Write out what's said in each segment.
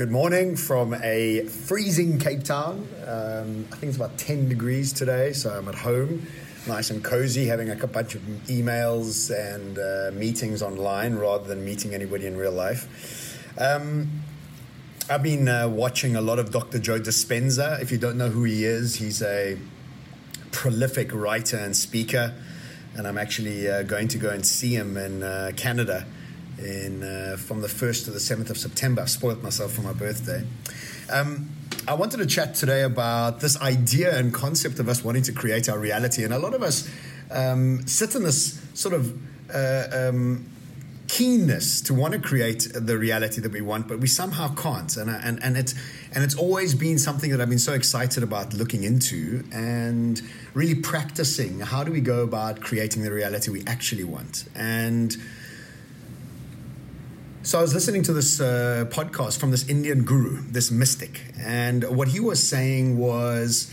Good morning from a freezing Cape Town. I think it's about 10 degrees today, so I'm at home, nice and cozy, having a bunch of emails and meetings online rather than meeting anybody in real life. I've been watching a lot of Dr. Joe Dispenza. If you don't know who he is, he's a prolific writer and speaker, and I'm actually going to go and see him in Canada from the 1st to the 7th of September. I've spoiled myself for my birthday. I wanted to chat today about this idea and concept of us wanting to create our reality. And a lot of us sit in this sort of keenness to want to create the reality that we want, but we somehow can't. And it's always been something that I've been so excited about looking into and really practicing. How do we go about creating the reality we actually want? And so I was listening to this podcast from this Indian guru, this mystic, and what he was saying was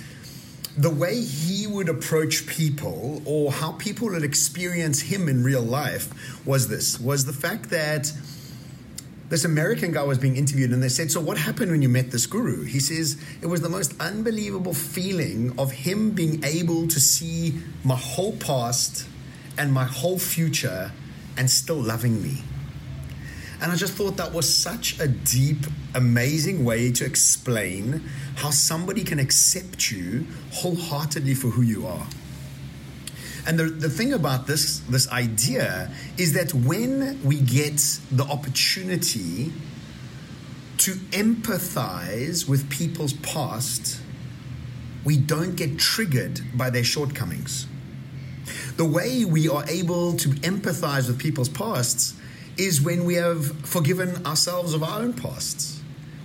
the way he would approach people, or how people would experience him in real life, was the fact that this American guy was being interviewed, and they said, "So what happened when you met this guru?" He says, "It was the most unbelievable feeling of him being able to see my whole past and my whole future and still loving me." And I just thought that was such a deep, amazing way to explain how somebody can accept you wholeheartedly for who you are. And the thing about this idea is that when we get the opportunity to empathize with people's past, we don't get triggered by their shortcomings. The way we are able to empathize with people's pasts is when we have forgiven ourselves of our own pasts.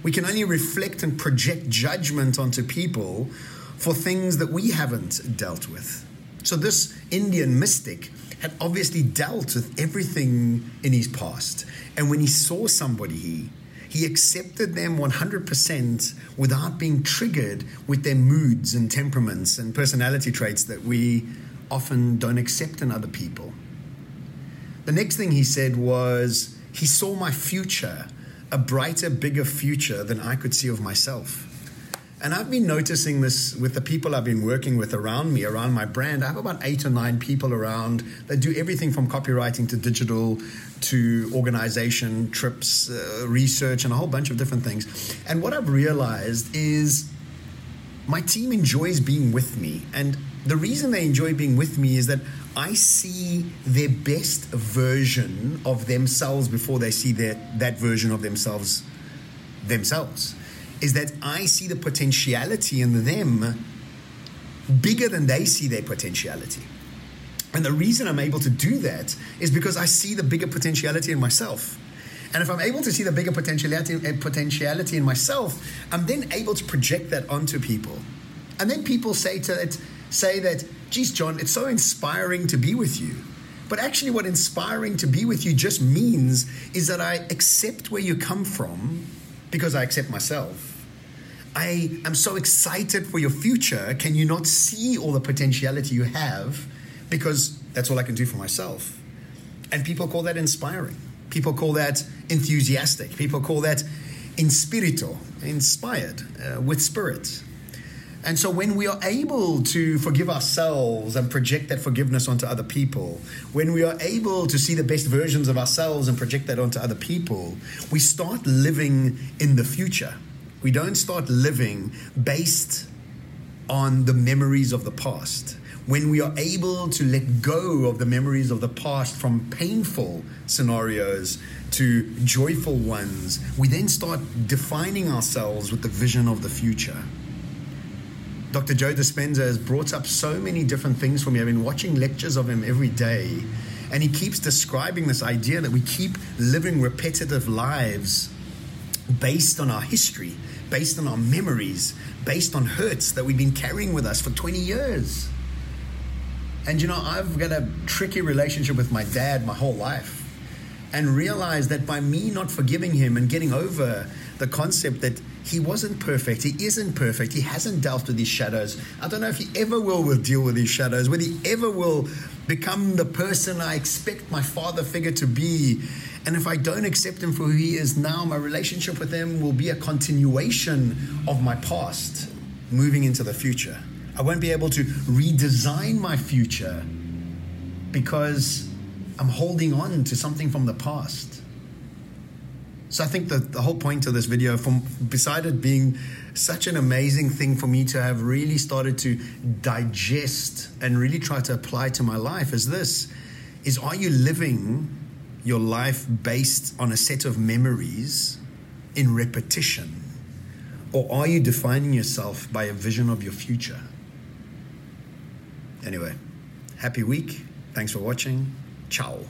We can only reflect and project judgment onto people for things that we haven't dealt with. So this Indian mystic had obviously dealt with everything in his past. And when he saw somebody, he accepted them 100% without being triggered with their moods and temperaments and personality traits that we often don't accept in other people. The next thing he said was, he saw my future, a brighter, bigger future than I could see of myself. And I've been noticing this with the people I've been working with around me, around my brand. I have about 8 or 9 people around that do everything from copywriting to digital to organization, trips, research, and a whole bunch of different things. And what I've realized is my team enjoys being with me. And the reason they enjoy being with me is that I see their best version of themselves before they see that version of themselves. Is that I see the potentiality in them bigger than they see their potentiality. And the reason I'm able to do that is because I see the bigger potentiality in myself. And if I'm able to see the bigger potentiality in myself, I'm then able to project that onto people. And then people say that, "Geez, John, it's so inspiring to be with you." But actually what inspiring to be with you just means is that I accept where you come from, because I accept myself. I am so excited for your future. Can you not see all the potentiality you have? Because that's all I can do for myself. And people call that inspiring. People call that enthusiastic. People call that inspirito, inspired, with spirit. And so when we are able to forgive ourselves and project that forgiveness onto other people, when we are able to see the best versions of ourselves and project that onto other people, we start living in the future. We don't start living based on the memories of the past. When we are able to let go of the memories of the past, from painful scenarios to joyful ones, we then start defining ourselves with the vision of the future. Dr. Joe Dispenza has brought up so many different things for me. I've been watching lectures of him every day, and he keeps describing this idea that we keep living repetitive lives based on our history, based on our memories, based on hurts that we've been carrying with us for 20 years. And I've got a tricky relationship with my dad my whole life, and realized that by me not forgiving him and getting over the concept that he wasn't perfect, he isn't perfect, he hasn't dealt with his shadows. I don't know if he ever will deal with his shadows, whether he ever will become the person I expect my father figure to be. And if I don't accept him for who he is now, my relationship with him will be a continuation of my past moving into the future. I won't be able to redesign my future because I'm holding on to something from the past. So I think that the whole point of this video, from beside it being such an amazing thing for me to have really started to digest and really try to apply to my life, is this, is are you living your life based on a set of memories in repetition? Or are you defining yourself by a vision of your future? Anyway, happy week. Thanks for watching. Ciao.